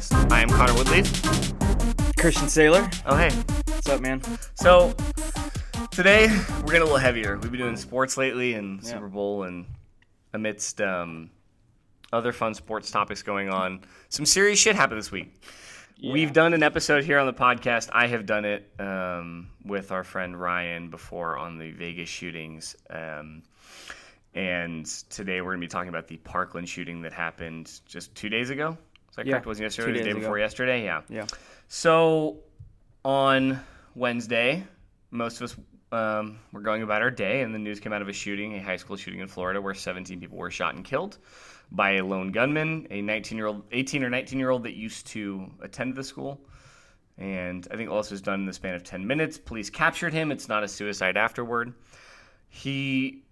podcast. I am Connor Woodley. Christian Saylor. Oh, hey. What's up, man? So, today, we're getting a little heavier. We've been doing sports lately and Super Bowl and amidst other fun sports topics going on. Some serious shit happened this week. Yeah. We've done an episode here on the podcast. I have done it with our friend Ryan before on the Vegas shootings. And today we're going to be talking about the Parkland shooting that happened just 2 days ago. Is that correct? Wasn't yesterday? It was the day before yesterday? Yeah. Yeah. So on Wednesday, most of us were going about our day, and the news came out of a shooting, a high school shooting in Florida, where 17 people were shot and killed by a lone gunman, a 18 or 19-year-old that used to attend the school. And I think all this was done in the span of 10 minutes. Police captured him. It's not a suicide afterward. He,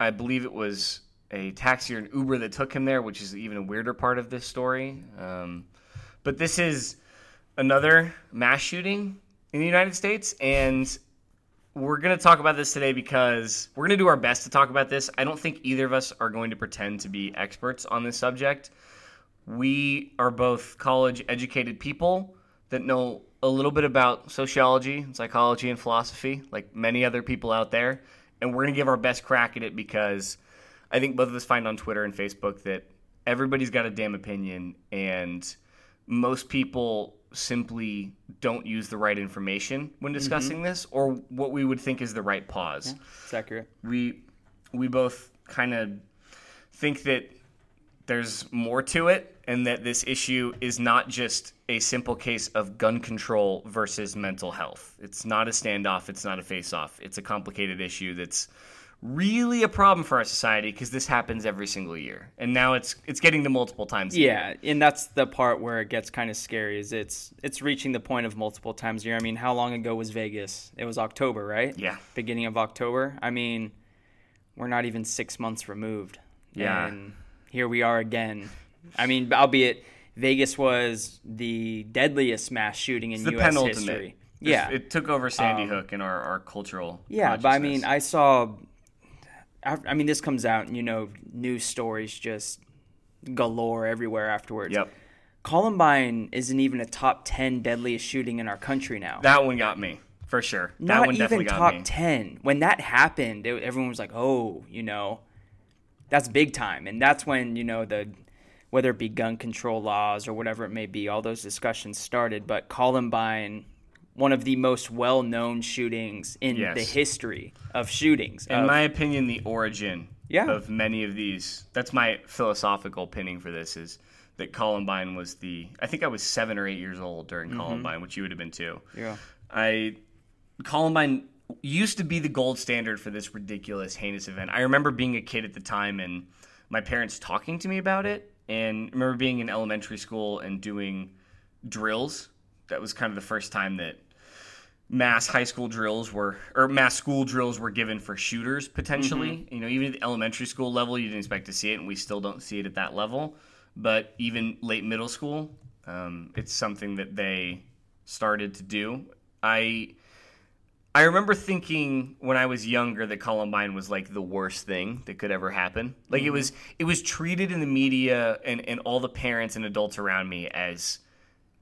I believe it was a taxi or an Uber that took him there, which is even a weirder part of this story. But this is another mass shooting in the United States, and we're going to talk about this today because we're going to do our best to talk about this. I don't think either of us are going to pretend to be experts on this subject. We are both college-educated people that know a little bit about sociology and psychology and philosophy, like many other people out there. And we're going to give our best crack at it because I think both of us find on Twitter and Facebook that everybody's got a damn opinion, and most people simply don't use the right information when discussing this, or what we would think is the right pause. Yeah, it's accurate. We both kind of think that there's more to it, and that this issue is not just a simple case of gun control versus mental health. It's not a standoff. It's not a face-off. It's a complicated issue that's really a problem for our society because this happens every single year, and now it's getting to multiple times a year. And that's the part where it gets kind of scary, is it's reaching the point of multiple times a year. I mean, how long ago was Vegas? It was October, right? Yeah. Beginning of October. I mean, we're not even 6 months removed. Yeah. And here we are again. I mean, albeit Vegas was the deadliest mass shooting in U.S. history. Yeah. It took over Sandy Hook in our cultural consciousness. But I mean, I saw, I mean, this comes out, and, you know, news stories just galore everywhere afterwards. Yep. Columbine isn't even a top 10 deadliest shooting in our country now. That one got me, for sure. That one definitely got me. Not even top 10. When that happened, everyone was like, oh, you know, that's big time. And that's when, you know, whether it be gun control laws or whatever it may be, all those discussions started. But Columbine, one of the most well-known shootings in the history of shootings. In my opinion, the origin of many of these. That's my philosophical pinning for this, is that Columbine was the – I think I was 7 or 8 years old during Columbine, which you would have been too. Yeah. Columbine used to be the gold standard for this ridiculous, heinous event. I remember being a kid at the time and my parents talking to me about it, and I remember being in elementary school and doing drills. That was kind of the first time that mass high school drills were, or mass school drills were given for shooters potentially. You know, even at the elementary school level, you didn't expect to see it, and we still don't see it at that level. But even late middle school, it's something that they started to do. I remember thinking when I was younger that Columbine was like the worst thing that could ever happen. Like it was treated in the media and all the parents and adults around me as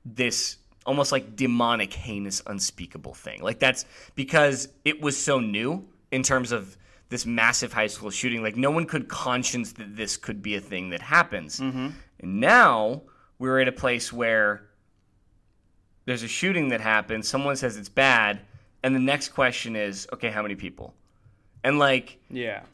this almost like demonic, heinous, unspeakable thing. Like that's because it was so new in terms of this massive high school shooting. Like no one could conscience that this could be a thing that happens. And now we're at a place where there's a shooting that happens. Someone says it's bad. And the next question is, okay, how many people? And like,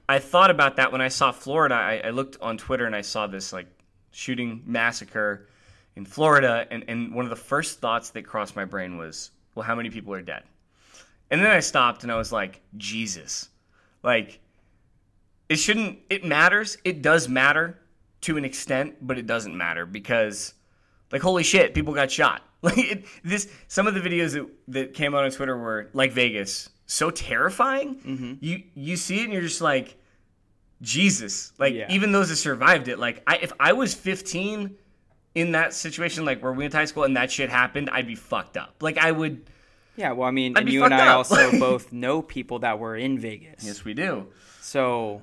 I thought about that when I saw Florida. I looked on Twitter and I saw this like shooting massacre in Florida. And one of the first thoughts that crossed my brain was, well, how many people are dead? And then I stopped and I was like, Jesus. Like, it matters. It does matter to an extent, but it doesn't matter because, like, holy shit, people got shot. Like some of the videos that came out on Twitter were like Vegas, so terrifying. You see it and you're just like, Jesus. Like even those that survived it. Like if I was 15 in that situation, like where we went to high school and that shit happened, I'd be fucked up. Like I would. Yeah, well, I mean, and you and I also both know people that were in Vegas. Yes, we do. So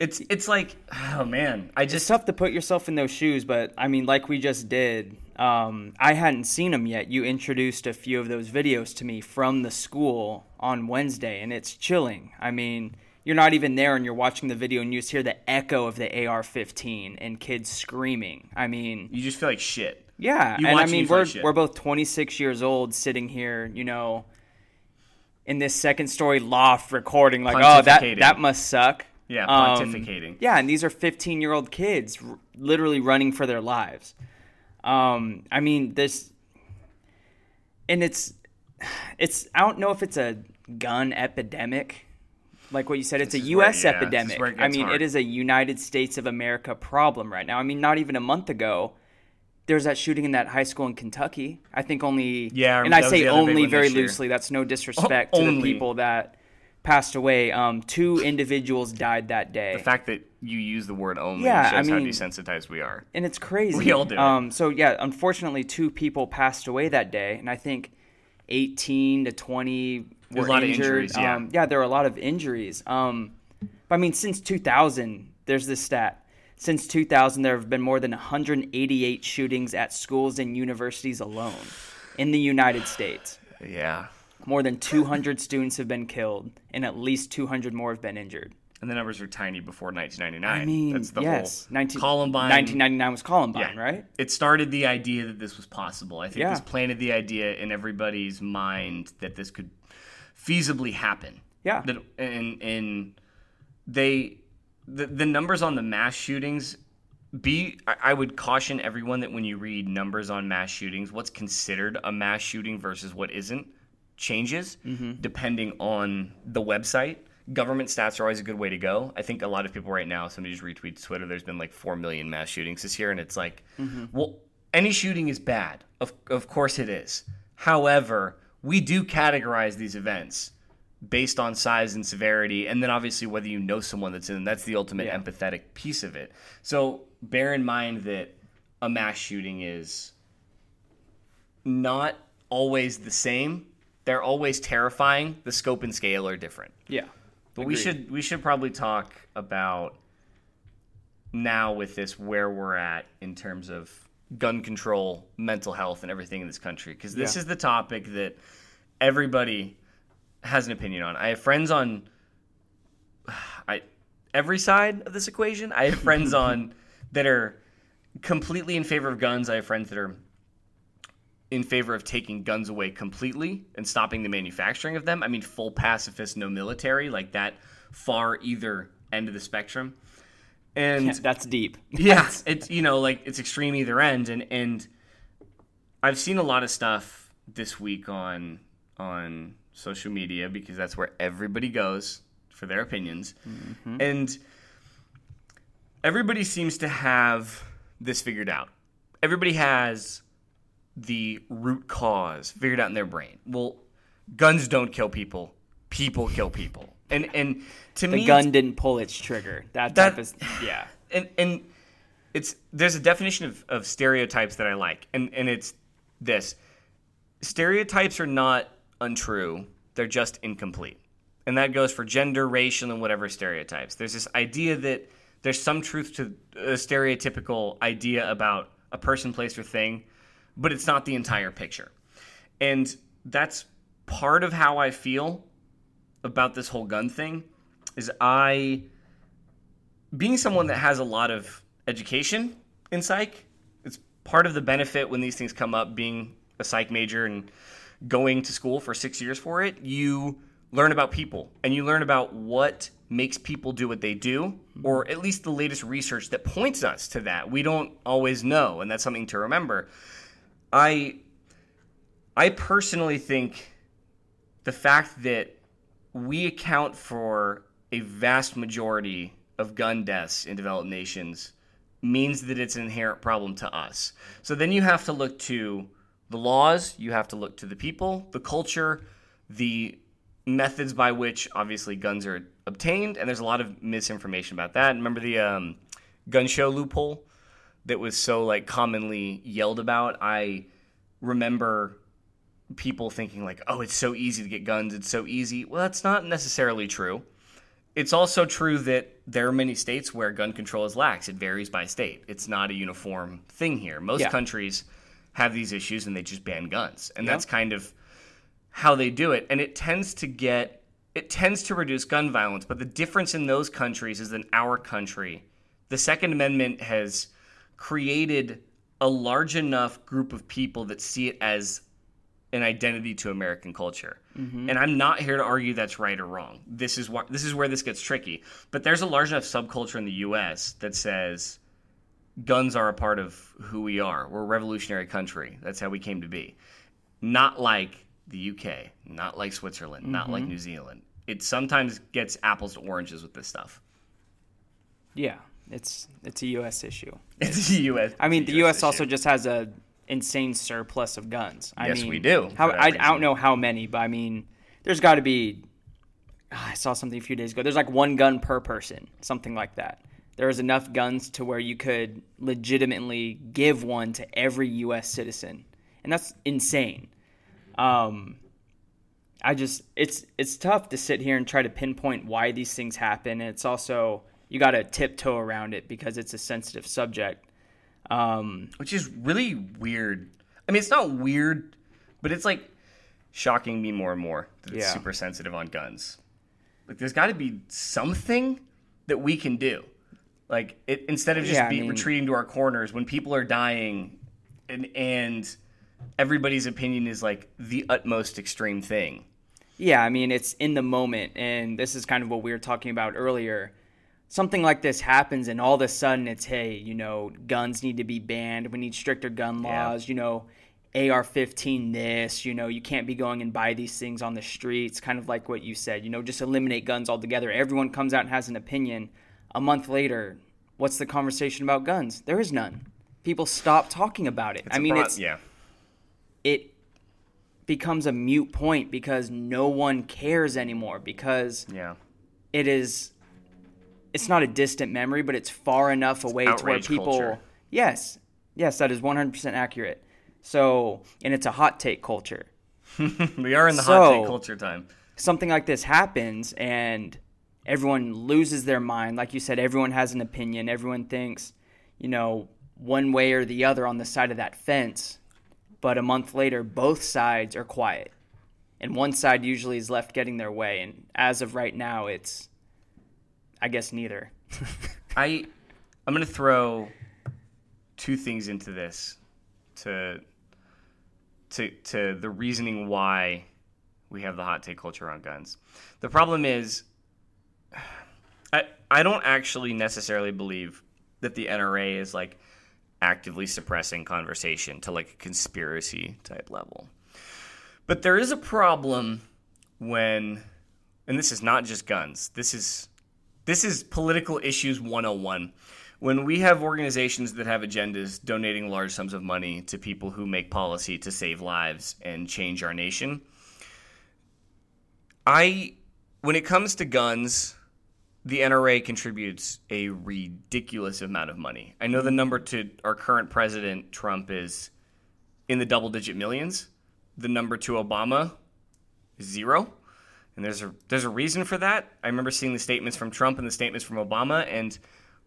It's like, oh man, it's tough to put yourself in those shoes, but I mean, like we just did, I hadn't seen them yet. You introduced a few of those videos to me from the school on Wednesday, and it's chilling. I mean, you're not even there and you're watching the video and you just hear the echo of the AR-15 and kids screaming. I mean, you just feel like shit. Yeah. And I mean, we're both 26 years old sitting here, you know, in this second story loft recording like, oh, that must suck. Yeah, pontificating. Yeah, and these are 15-year-old kids literally running for their lives. I mean, this – and it's – I don't know if it's a gun epidemic. Like what you said, it's a U.S. epidemic. I mean, it is a United States of America problem right now. I mean, not even a month ago, there was that shooting in that high school in Kentucky. I think only – yeah, and I say only very loosely. That's no disrespect to the people that – passed away. Two individuals died that day. The fact that you use the word only shows how desensitized we are. And it's crazy. We all do. So, yeah, unfortunately, two people passed away that day, and I think 18 to 20 were injured. A lot of injuries, yeah. Yeah, there were a lot of injuries. But, I mean, since 2000, there's this stat. Since 2000, there have been more than 188 shootings at schools and universities alone in the United States. Yeah. More than 200 students have been killed, and at least 200 more have been injured. And the numbers are tiny before 1999. I mean, that's the whole 1999 was Columbine, yeah. Right? It started the idea that this was possible. I think this planted the idea in everybody's mind that this could feasibly happen. Yeah. That, and they the numbers on the mass shootings – I would caution everyone that when you read numbers on mass shootings, what's considered a mass shooting versus what isn't changes depending on the website. Government stats are always a good way to go. I think a lot of people right now, somebody just retweets Twitter, there's been like 4 million mass shootings this year, and it's like, well, any shooting is bad. Of course it is. However, we do categorize these events based on size and severity, and then obviously whether you know someone that's in them. That's the ultimate empathetic piece of it. So bear in mind that a mass shooting is not always the same. They're always terrifying. The scope and scale are different. Yeah. But agreed. we should probably talk about now with this where we're at in terms of gun control, mental health, and everything in this country. Because this is the topic that everybody has an opinion on. I have friends on every side of this equation. I have friends on that are completely in favor of guns. I have friends that are in favor of taking guns away completely and stopping the manufacturing of them. I mean, full pacifist, no military, like that far either end of the spectrum. And yeah, that's deep. Yeah, it's, you know, like it's extreme either end. And I've seen a lot of stuff this week on social media because that's where everybody goes for their opinions. Mm-hmm. And everybody seems to have this figured out. Everybody has the root cause figured out in their brain. Well, guns don't kill people. People kill people. And to me, the gun didn't pull its trigger. That type is, yeah. And it's, there's a definition of stereotypes that I like. And it's this. Stereotypes are not untrue. They're just incomplete. And that goes for gender, racial, and whatever stereotypes. There's this idea that there's some truth to a stereotypical idea about a person, place, or thing, but it's not the entire picture. And that's part of how I feel about this whole gun thing is being someone that has a lot of education in psych, it's part of the benefit when these things come up, being a psych major and going to school for 6 years for it, you learn about people and you learn about what makes people do what they do, or at least the latest research that points us to that. We don't always know, and that's something to remember. I personally think the fact that we account for a vast majority of gun deaths in developed nations means that it's an inherent problem to us. So then you have to look to the laws, you have to look to the people, the culture, the methods by which, obviously, guns are obtained, and there's a lot of misinformation about that. Remember the gun show loophole that was so like commonly yelled about? I remember people thinking like, oh, it's so easy to get guns. It's so easy. Well, that's not necessarily true. It's also true that there are many states where gun control is lax. It varies by state. It's not a uniform thing here. Most countries have these issues and they just ban guns. And that's kind of how they do it. And it tends to reduce gun violence. But the difference in those countries is in our country, the Second Amendment has created a large enough group of people that see it as an identity to American culture. Mm-hmm. And I'm not here to argue that's right or wrong. This is where this gets tricky. But there's a large enough subculture in the U.S. that says guns are a part of who we are. We're a revolutionary country. That's how we came to be. Not like the U.K., not like Switzerland, mm-hmm. not like New Zealand. It sometimes gets apples to oranges with this stuff. Yeah, it's a U.S. issue. It's a U.S. I mean, the U.S. also just has an insane surplus of guns. I mean, we do. I don't know how many, but I mean, there's got to be – I saw something a few days ago. There's like one gun per person, something like that. There was enough guns to where you could legitimately give one to every U.S. citizen, and that's insane. It's tough to sit here and try to pinpoint why these things happen. And it's also, you got to tiptoe around it because it's a sensitive subject. Which is really weird. I mean, it's not weird, but it's like shocking me more and more that it's super sensitive on guns. Like there's got to be something that we can do. Like instead of just retreating to our corners when people are dying and everybody's opinion is like the utmost extreme thing. Yeah, I mean, it's in the moment. And this is kind of what we were talking about earlier. Something like this happens and all of a sudden it's, hey, you know, guns need to be banned. We need stricter gun laws, you know, AR-15 this, you know, you can't be going and buy these things on the streets. Kind of like what you said, you know, just eliminate guns altogether. Everyone comes out and has an opinion. A month later, what's the conversation about guns? There is none. People stop talking about it. It becomes a mute point because no one cares anymore because it's not a distant memory, but it's far enough away to where people culture. Yes, that is 100% accurate. So, and it's a hot take culture. We are in the hot take culture time. Something like this happens and everyone loses their mind. Like you said, everyone has an opinion. Everyone thinks, you know, one way or the other on the side of that fence. But a month later, both sides are quiet. And one side usually is left getting their way. And as of right now, it's, I guess, neither. I'm going to throw two things into this to the reasoning why we have the hot take culture on guns. The problem is I don't actually necessarily believe that the NRA is like actively suppressing conversation to like a conspiracy type level. But there is a problem when, and this is not just guns, this is political issues 101. When we have organizations that have agendas donating large sums of money to people who make policy to save lives and change our nation, when it comes to guns, the NRA contributes a ridiculous amount of money. I know the number to our current president, Trump, is in the double-digit millions. The number to Obama is zero. And there's a reason for that. I remember seeing the statements from Trump and the statements from Obama. And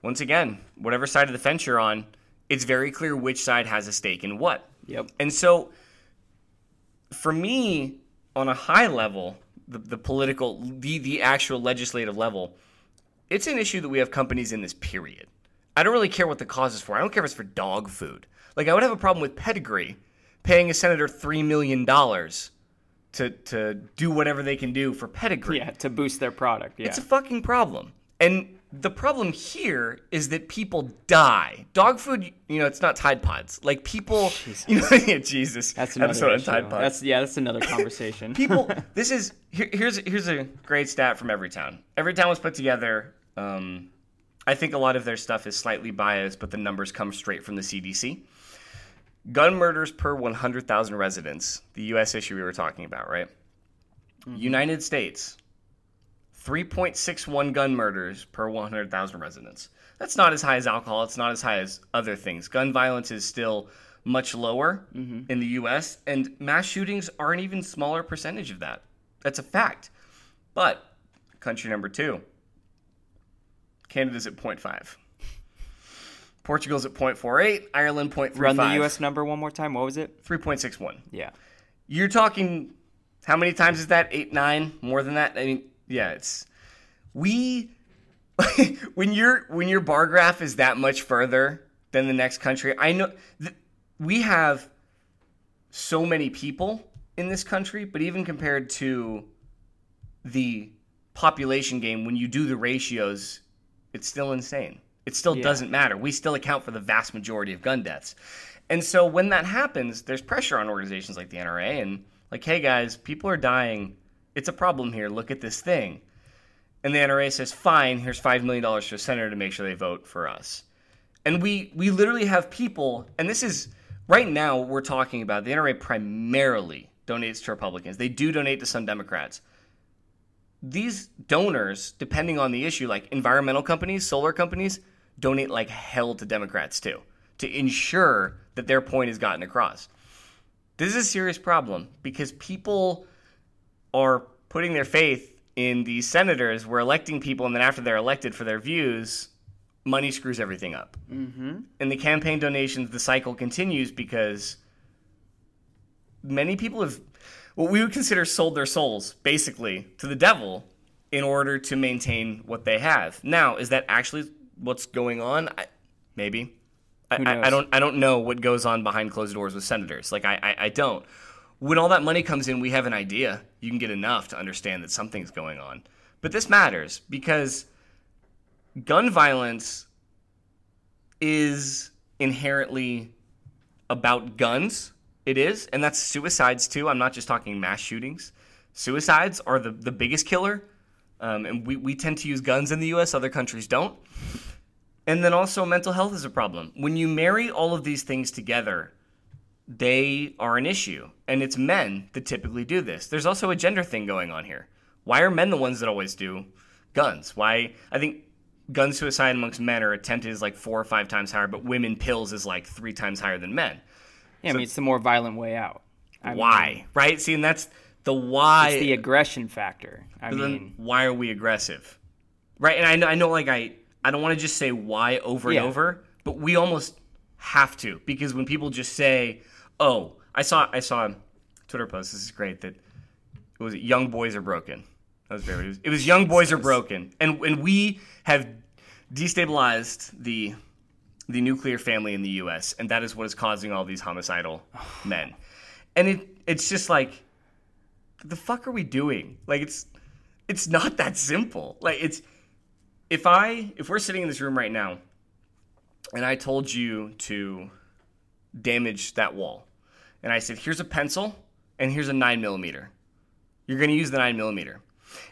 once again, whatever side of the fence you're on, it's very clear which side has a stake in what. Yep. And so for me, on a high level, the political, the actual legislative level, it's an issue that we have companies in this period. I don't really care what the cause is for. I don't care if it's for dog food. Like, I would have a problem with Pedigree paying a senator $3 million to do whatever they can do for Pedigree. Yeah, to boost their product. Yeah. It's a fucking problem. And the problem here is that people die. Dog food, you know, it's not Tide Pods. Like, people, Jesus. You know, yeah, Jesus. That's another episode on Tide Pods. That's another conversation. People, this is, here's a great stat from Everytown. Everytown was put together. I think a lot of their stuff is slightly biased, but the numbers come straight from the CDC. Gun murders per 100,000 residents, the U.S. issue we were talking about, right? Mm-hmm. United States, 3.61 gun murders per 100,000 residents. That's not as high as alcohol. It's not as high as other things. Gun violence is still much lower in the U.S., and mass shootings are an even smaller percentage of that. That's a fact. But country number two, Canada's at 0.5. Portugal's at 0.48. Ireland, 0.35. Run the U.S. number one more time. What was it? 3.61. Yeah. You're talking, how many times is that? 8, 9? More than that? I mean, yeah, it's... We... when your bar graph is that much further than the next country, I know... we have so many people in this country, but even compared to the population game, when you do the ratios, it's still insane. It still doesn't matter. We still account for the vast majority of gun deaths. And so when that happens, there's pressure on organizations like the NRA and like, hey, guys, people are dying. It's a problem here. Look at this thing. And the NRA says, fine, here's $5 million to a senator to make sure they vote for us. And we literally have people, and this is right now we're talking about, the NRA primarily donates to Republicans. They do donate to some Democrats. These donors, depending on the issue, like environmental companies, solar companies, donate like hell to Democrats too, to ensure that their point is gotten across. This is a serious problem because people are putting their faith in these senators. We're electing people, and then after they're elected for their views, money screws everything up. Mm-hmm. And the campaign donations, the cycle continues because many people have what we would consider sold their souls, basically, to the devil in order to maintain what they have. Now, is that actually what's going on? Maybe. I don't know what goes on behind closed doors with senators. Like, I don't. When all that money comes in, we have an idea. You can get enough to understand that something's going on. But this matters because gun violence is inherently about guns. It is, and that's suicides too. I'm not just talking mass shootings. Suicides are the biggest killer, and we tend to use guns in the U.S. Other countries don't. And then also mental health is a problem. When you marry all of these things together, they are an issue, and it's men that typically do this. There's also a gender thing going on here. Why are men the ones that always do guns? Why? I think gun suicide amongst men or attempted is like 4 or 5 times higher, but women pills is like 3 times higher than men. Yeah, so, I mean, it's the more violent way out. Why? Right? See, and that's the why. It's the aggression factor. I mean, why are we aggressive? Right? And I know like, I don't want to just say why over and over, but we almost have to. Because when people just say, oh, I saw a Twitter post, this is great, that was it young boys are broken. That was very it was young boys are broken. And we have destabilized the nuclear family in the U.S., and that is what is causing all these homicidal men. And it's just like, the fuck are we doing? Like, it's not that simple. Like, it's, if we're sitting in this room right now, and I told you to damage that wall, and I said, here's a pencil, and here's a 9mm. You're going to use the 9mm.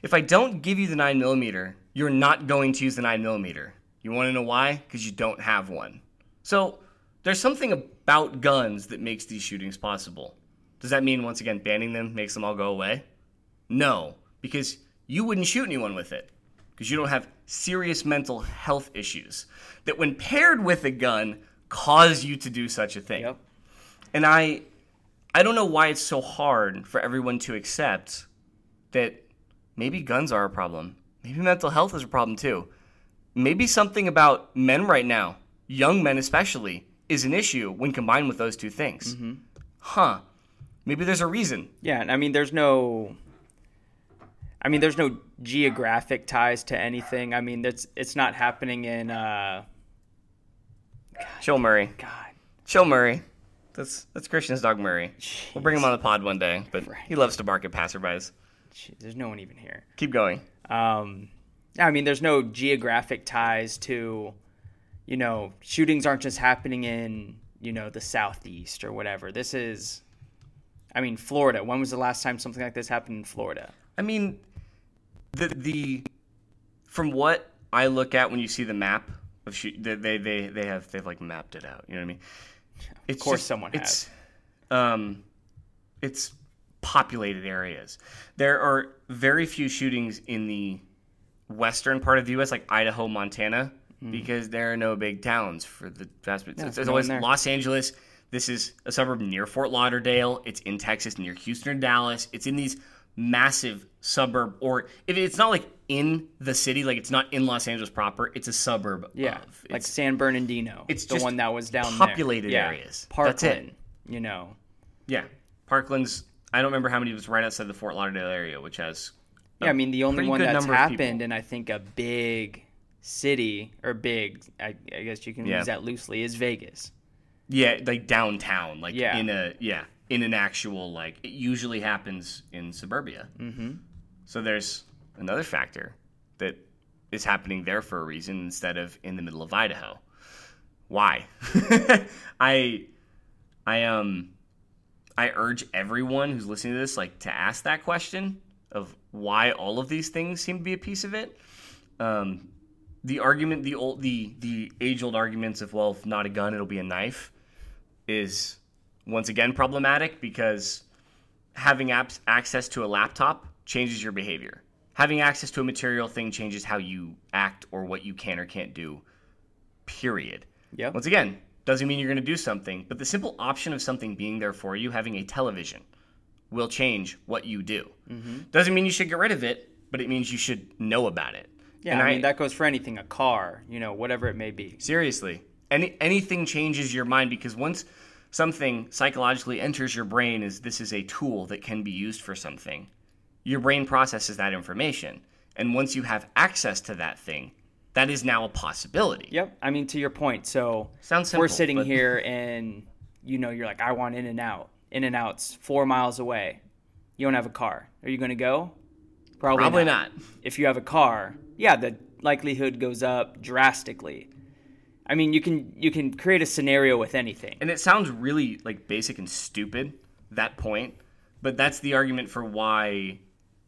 If I don't give you the 9mm, you're not going to use the 9mm. You want to know why? Because you don't have one. So there's something about guns that makes these shootings possible. Does that mean, once again, banning them makes them all go away? No, because you wouldn't shoot anyone with it because you don't have serious mental health issues that, when paired with a gun, cause you to do such a thing. Yep. And I don't know why it's so hard for everyone to accept that maybe guns are a problem. Maybe mental health is a problem too. Maybe something about men right now, young men especially, is an issue when combined with those two things. Mm-hmm. Huh. Maybe there's a reason. Yeah, I mean, there's no geographic ties to anything. I mean, it's not happening in... Chill Murray. God. Chill Murray. That's Christian's dog Murray. Jeez. We'll bring him on the pod one day, but he loves to bark at passerbys. Jeez, there's no one even here. Keep going. I mean, there's no geographic ties to, you know, shootings aren't just happening in, you know, the Southeast or whatever. This is, I mean, Florida. When was the last time something like this happened in Florida? I mean, from what I look at when you see the map of they've like mapped it out. You know what I mean? It's of course, just, someone has. It's populated areas. There are very few shootings in the western part of the U.S., like Idaho, Montana, because there are no big towns for the vast majority. There's always Los Angeles. This is a suburb near Fort Lauderdale. It's in Texas, near Houston or Dallas. It's in these massive suburb, or if it's not like in the city, like it's not in Los Angeles proper, it's a suburb. Yeah, of. Like San Bernardino. It's the one that was down populated there. Areas. Yeah. Parkland. That's it. You know. Yeah, Parkland's. I don't remember how many, it was right outside the Fort Lauderdale area, which has. Yeah, I mean the only one that's happened, and I think a big city or big, I guess you can use that loosely, is Vegas. Yeah, like downtown, like in an actual, like it usually happens in suburbia. Mm-hmm. So there's another factor that is happening there for a reason instead of in the middle of Idaho. Why? I urge everyone who's listening to this, like, to ask that question of why all of these things seem to be a piece of it. The argument, the age-old arguments of, well, if not a gun, it'll be a knife, is once again problematic, because having access to a laptop changes your behavior. Having access to a material thing changes how you act or what you can or can't do, period. Yeah. Once again, doesn't mean you're going to do something, but the simple option of something being there for you, having a television, will change what you do. Mm-hmm. Doesn't mean you should get rid of it, but it means you should know about it. Yeah, and I mean, that goes for anything, a car, you know, whatever it may be. Seriously. Anything changes your mind, because once something psychologically enters your brain as this is a tool that can be used for something, your brain processes that information. And once you have access to that thing, that is now a possibility. Yep. I mean, to your point, so sounds simple, we're sitting here and, you know, you're like, I want In-N-Out. In-N-Out's 4 miles away. You don't have a car. Are you going to go? Probably not. If you have a car, yeah, the likelihood goes up drastically. I mean, you can create a scenario with anything. And it sounds really like basic and stupid, that point, but that's the argument for why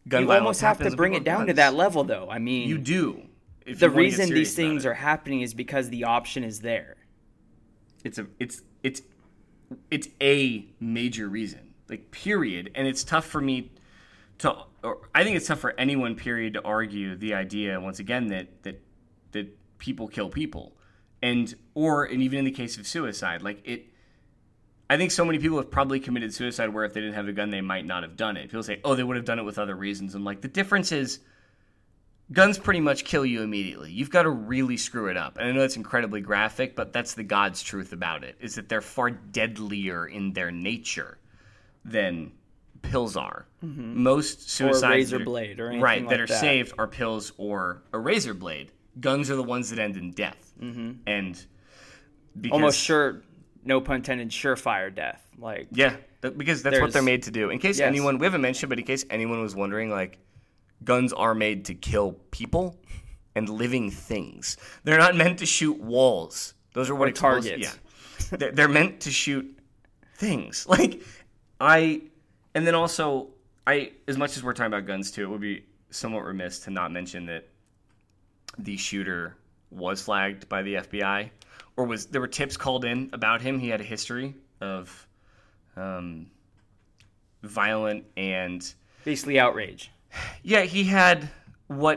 gun violence happens. You almost have to bring it down to that level, though. I mean, you do. The reason these things are happening is because the option is there. It's a major reason, like, period. And it's tough for me to, or I think it's tough for anyone, period, to argue the idea once again that people kill people, and even in the case of suicide, like it. I think so many people have probably committed suicide where if they didn't have a gun, they might not have done it. People say, oh, they would have done it with other reasons. I'm like, the difference is, guns pretty much kill you immediately. You've got to really screw it up. And I know that's incredibly graphic, but that's the God's truth about it, is that they're far deadlier in their nature than pills are. Mm-hmm. Most suicides... Or a razor blade or anything like that. Right, that are saved are pills or a razor blade. Guns are the ones that end in death. Mm-hmm. And because... Almost sure, no pun intended, surefire death. Like, yeah, because that's what they're made to do. In case anyone... We haven't mentioned, but in case anyone was wondering, like... Guns are made to kill people and living things. They're not meant to shoot walls. Those are what targets. Yeah, they're meant to shoot things. And then also, as much as we're talking about guns too, it would be somewhat remiss to not mention that the shooter was flagged by the FBI, or there were tips called in about him. He had a history of violent and basically outrage. Yeah, he had let's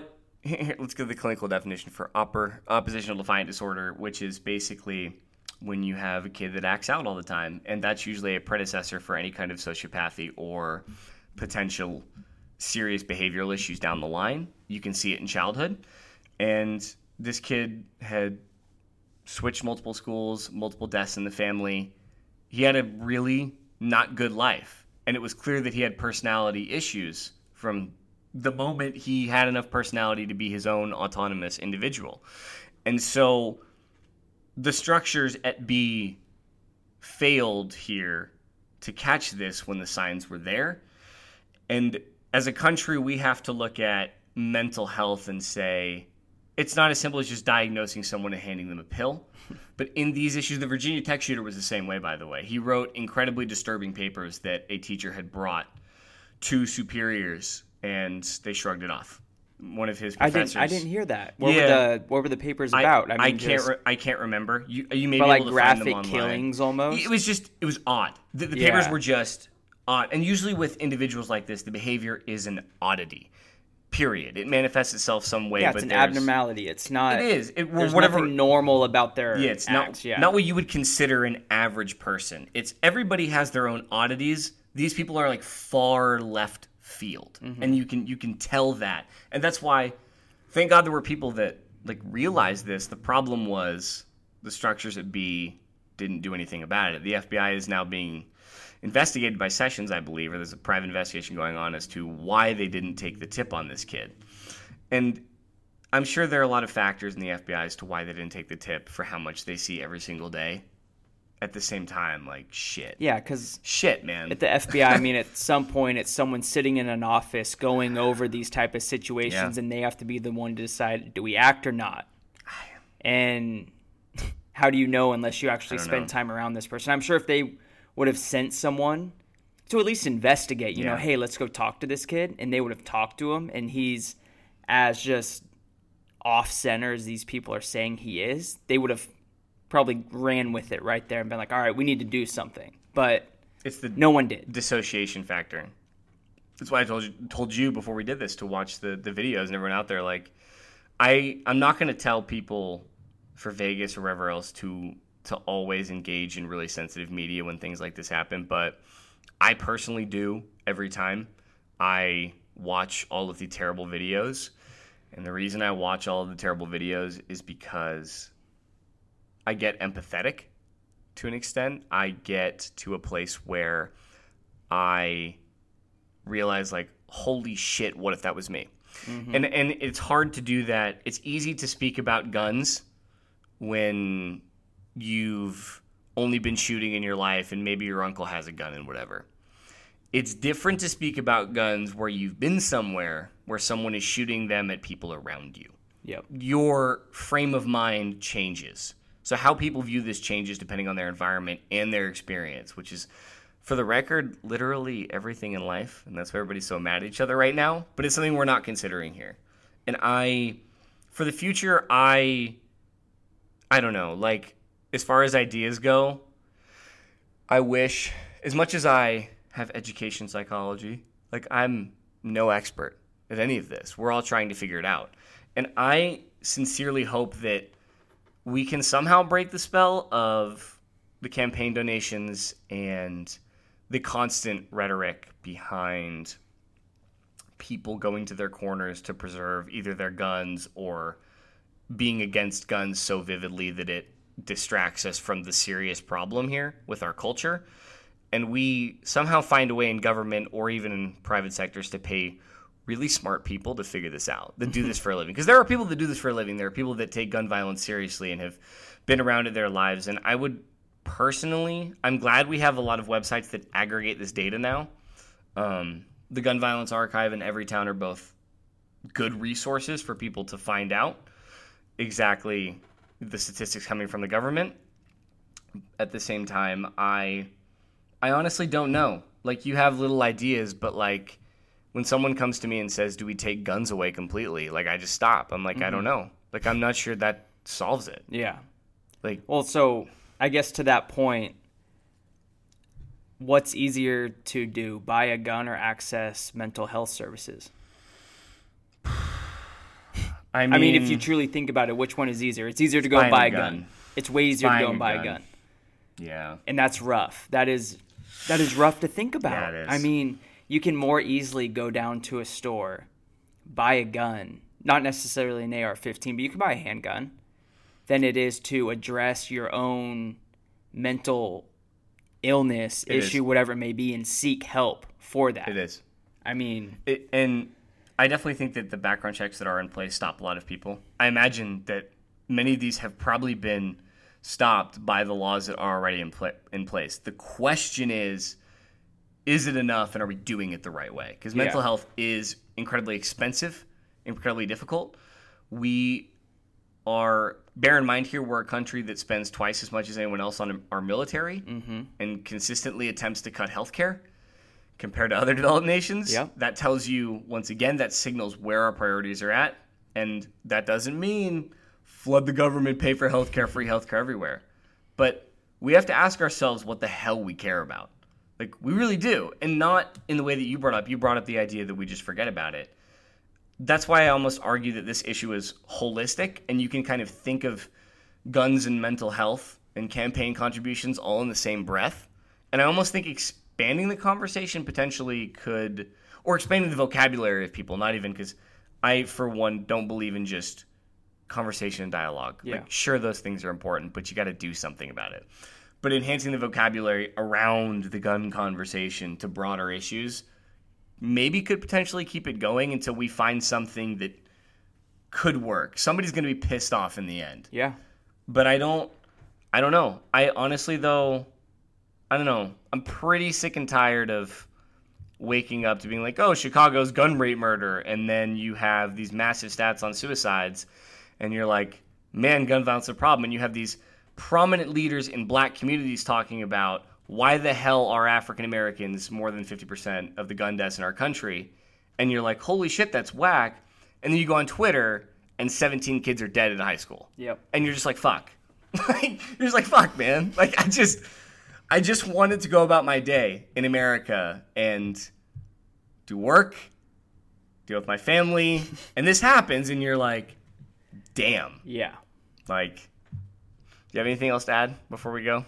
go to the clinical definition for oppositional defiant disorder, which is basically when you have a kid that acts out all the time, and that's usually a predecessor for any kind of sociopathy or potential serious behavioral issues down the line. You can see it in childhood. And this kid had switched multiple schools, multiple deaths in the family. He had a really not good life, and it was clear that he had personality issues from the moment he had enough personality to be his own autonomous individual. And so the structures at B failed here to catch this when the signs were there. And as a country, we have to look at mental health and say, it's not as simple as just diagnosing someone and handing them a pill. But in these issues, the Virginia Tech shooter was the same way, by the way. He wrote incredibly disturbing papers that a teacher had brought to superiors, and they shrugged it off. One of his professors. I didn't hear that. What were the papers about? I can't remember. You may be able to find them online. Like graphic killings almost. It was odd. The papers were just odd, and usually with individuals like this, the behavior is an oddity. Period. It manifests itself some way. Yeah, it's an abnormality. It's not. It is. There's nothing normal about their. Yeah, it's acts, not what you would consider an average person. It's everybody has their own oddities. These people are like far left field. Mm-hmm. And you can tell that. And that's why, thank God there were people that like realized this. The problem was the structures at B didn't do anything about it. The FBI is now being investigated by Sessions, I believe, or there's a private investigation going on as to why they didn't take the tip on this kid. And I'm sure there are a lot of factors in the FBI as to why they didn't take the tip for how much they see every single day. At the same time, like, shit. Yeah, because... shit, man. At the FBI, I mean, at some point, it's someone sitting in an office going over these type of situations, yeah. and they have to be the one to decide, do we act or not? And how do you know unless you actually spend time around this person? I'm sure if they would have sent someone to at least investigate, you know, hey, let's go talk to this kid, and they would have talked to him, and he's as just off-center as these people are saying he is, they would have... probably ran with it right there and been like, all right, we need to do something. But it's no one did. Dissociation factor. That's why I told you before we did this to watch the videos and everyone out there. Like, I'm not going to tell people for Vegas or wherever else to always engage in really sensitive media when things like this happen. But I personally do every time. I watch all of the terrible videos. And the reason I watch all of the terrible videos is because... I get empathetic to an extent. I get to a place where I realize, like, holy shit, what if that was me? Mm-hmm. And it's hard to do that. It's easy to speak about guns when you've only been shooting in your life and maybe your uncle has a gun and whatever. It's different to speak about guns where you've been somewhere where someone is shooting them at people around you. Yep. Your frame of mind changes. So how people view this changes depending on their environment and their experience, which is, for the record, literally everything in life. And that's why everybody's so mad at each other right now. But it's something we're not considering here. And for the future, I don't know. Like, as far as ideas go, I wish, as much as I have education psychology, like, I'm no expert at any of this. We're all trying to figure it out. And I sincerely hope that we can somehow break the spell of the campaign donations and the constant rhetoric behind people going to their corners to preserve either their guns or being against guns so vividly that it distracts us from the serious problem here with our culture. And we somehow find a way in government or even in private sectors to pay really smart people to figure this out, that do this for a living. Because there are people that do this for a living. There are people that take gun violence seriously and have been around it their lives. And I would personally, I'm glad we have a lot of websites that aggregate this data now. The Gun Violence Archive and Everytown are both good resources for people to find out exactly the statistics coming from the government. At the same time, I honestly don't know. Like, you have little ideas, but like, when someone comes to me and says, do we take guns away completely? Like, I just stop. I'm like, mm-hmm. I don't know. Like, I'm not sure that solves it. Yeah. Like, well, so I guess to that point, what's easier to do, buy a gun or access mental health services? I mean, if you truly think about it, which one is easier? It's easier to go and buy a gun. It's way easier to go and buy a gun. Yeah. And that's rough. That is rough to think about. Yeah, it is. I mean... you can more easily go down to a store, buy a gun, not necessarily an AR-15, but you can buy a handgun, than it is to address your own mental illness, issue, whatever it may be, and seek help for that. It is. I mean... And I definitely think that the background checks that are in place stop a lot of people. I imagine that many of these have probably been stopped by the laws that are already in place. The question is it enough, and are we doing it the right way? Because mental health is incredibly expensive, incredibly difficult. We are, bear in mind here, we're a country that spends twice as much as anyone else on our military mm-hmm. and consistently attempts to cut healthcare compared to other developed nations. Yeah. That tells you, once again, that signals where our priorities are at. And that doesn't mean flood the government, pay for healthcare, free healthcare everywhere. But we have to ask ourselves what the hell we care about. Like, we really do, and not in the way that you brought up. You brought up the idea that we just forget about it. That's why I almost argue that this issue is holistic, and you can kind of think of guns and mental health and campaign contributions all in the same breath. And I almost think expanding the conversation potentially could, or expanding the vocabulary of people, not even, because I, for one, don't believe in just conversation and dialogue. Yeah. Like, sure, those things are important, but you got to do something about it. But enhancing the vocabulary around the gun conversation to broader issues maybe could potentially keep it going until we find something that could work. Somebody's going to be pissed off in the end. Yeah. But I don't know. I honestly, though, I don't know. I'm pretty sick and tired of waking up to being like, oh, Chicago's gun rate murder. And then you have these massive stats on suicides. And you're like, man, gun violence is a problem. And you have these prominent leaders in black communities talking about why the hell are African Americans more than 50% of the gun deaths in our country. And you're like, holy shit, that's whack. And then you go on Twitter and 17 kids are dead at a high school. Yep. And you're just like, fuck. You're just like, fuck, man. Like, I just wanted to go about my day in America and do work, deal with my family. And this happens, and you're like, damn. Yeah. Like, do you have anything else to add before we go?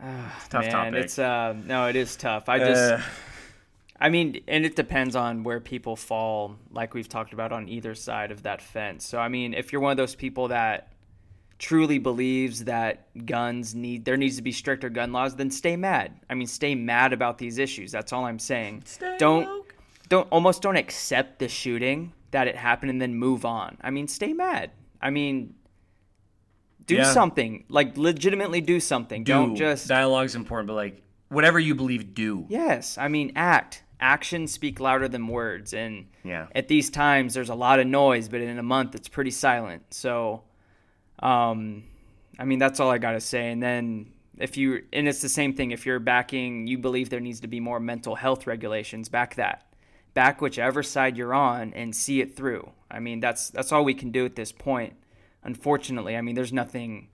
It's a tough topic. It's, no, it is tough. I mean, and it depends on where people fall, like we've talked about, on either side of that fence. So, I mean, if you're one of those people that truly believes that there needs to be stricter gun laws, then stay mad. I mean, stay mad about these issues. That's all I'm saying. Don't accept the shooting that it happened and then move on. I mean, stay mad. I mean, do something. Like, legitimately do something. Don't just dialogue's important, but like whatever you believe, do. Yes. I mean, act. Actions speak louder than words. And at these times there's a lot of noise, but in a month it's pretty silent. So I mean, that's all I got to say. And then and it's the same thing. If you're you believe there needs to be more mental health regulations, back whichever side you're on and see it through. I mean, that's all we can do at this point. Unfortunately, I mean, there's nothing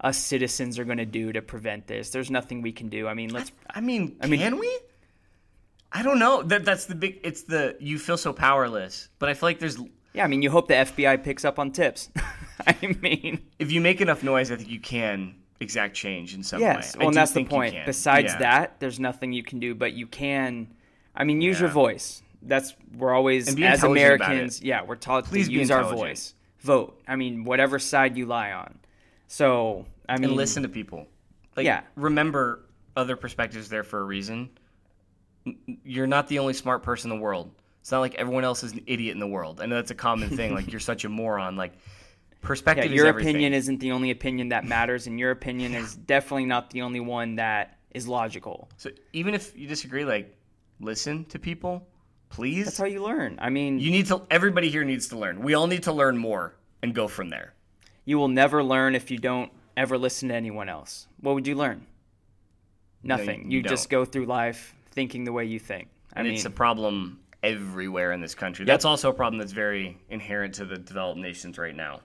us citizens are going to do to prevent this. There's nothing we can do. I mean, can we? I don't know. That's the big, you feel so powerless, but I feel like there's, yeah, I mean, you hope the FBI picks up on tips. I mean, if you make enough noise, I think you can exact change in some way. Yes, well, and that's the point. Besides that, there's nothing you can do, but you can, I mean, use your voice. We're always, as Americans, we're taught to use our voice. Vote. I mean, whatever side you lie on. So, I mean. And listen to people. Like, remember other perspectives there for a reason. You're not the only smart person in the world. It's not like everyone else is an idiot in the world. I know that's a common thing. Like, you're such a moron. Like, perspective is everything. Your opinion isn't the only opinion that matters, and your opinion is definitely not the only one that is logical. So even if you disagree, like, listen to people, please. That's how you learn. I mean, everybody here needs to learn. We all need to learn more and go from there. You will never learn if you don't ever listen to anyone else. What would you learn? Nothing. No, you just go through life thinking the way you think. I mean, it's a problem everywhere in this country. That's also a problem that's very inherent to the developed nations right now.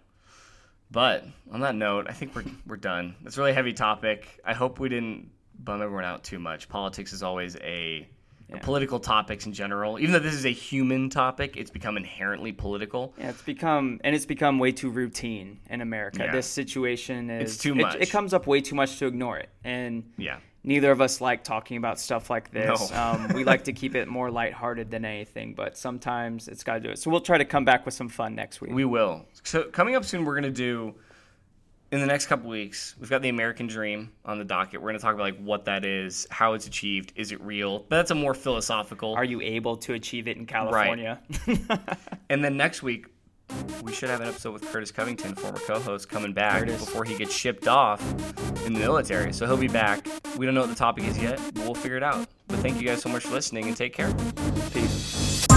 But on that note, I think we're done. It's a really heavy topic. I hope we didn't bum everyone out too much. Politics is always political topics in general. Even though this is a human topic, it's become inherently political. Yeah, it's become way too routine in America. Yeah. This situation is too much. It comes up way too much to ignore it. And neither of us like talking about stuff like this. No. We like to keep it more lighthearted than anything, but sometimes it's got to do it. So we'll try to come back with some fun next week. We will. So coming up soon, we're going to do, in the next couple weeks, we've got the American Dream on the docket. We're going to talk about like what that is, how it's achieved, is it real? But that's a more philosophical. Are you able to achieve it in California? Right. And then next week, we should have an episode with Curtis Covington, former co-host, coming back before he gets shipped off in the military. So he'll be back. We don't know what the topic is yet, but we'll figure it out. But thank you guys so much for listening, and take care. Peace.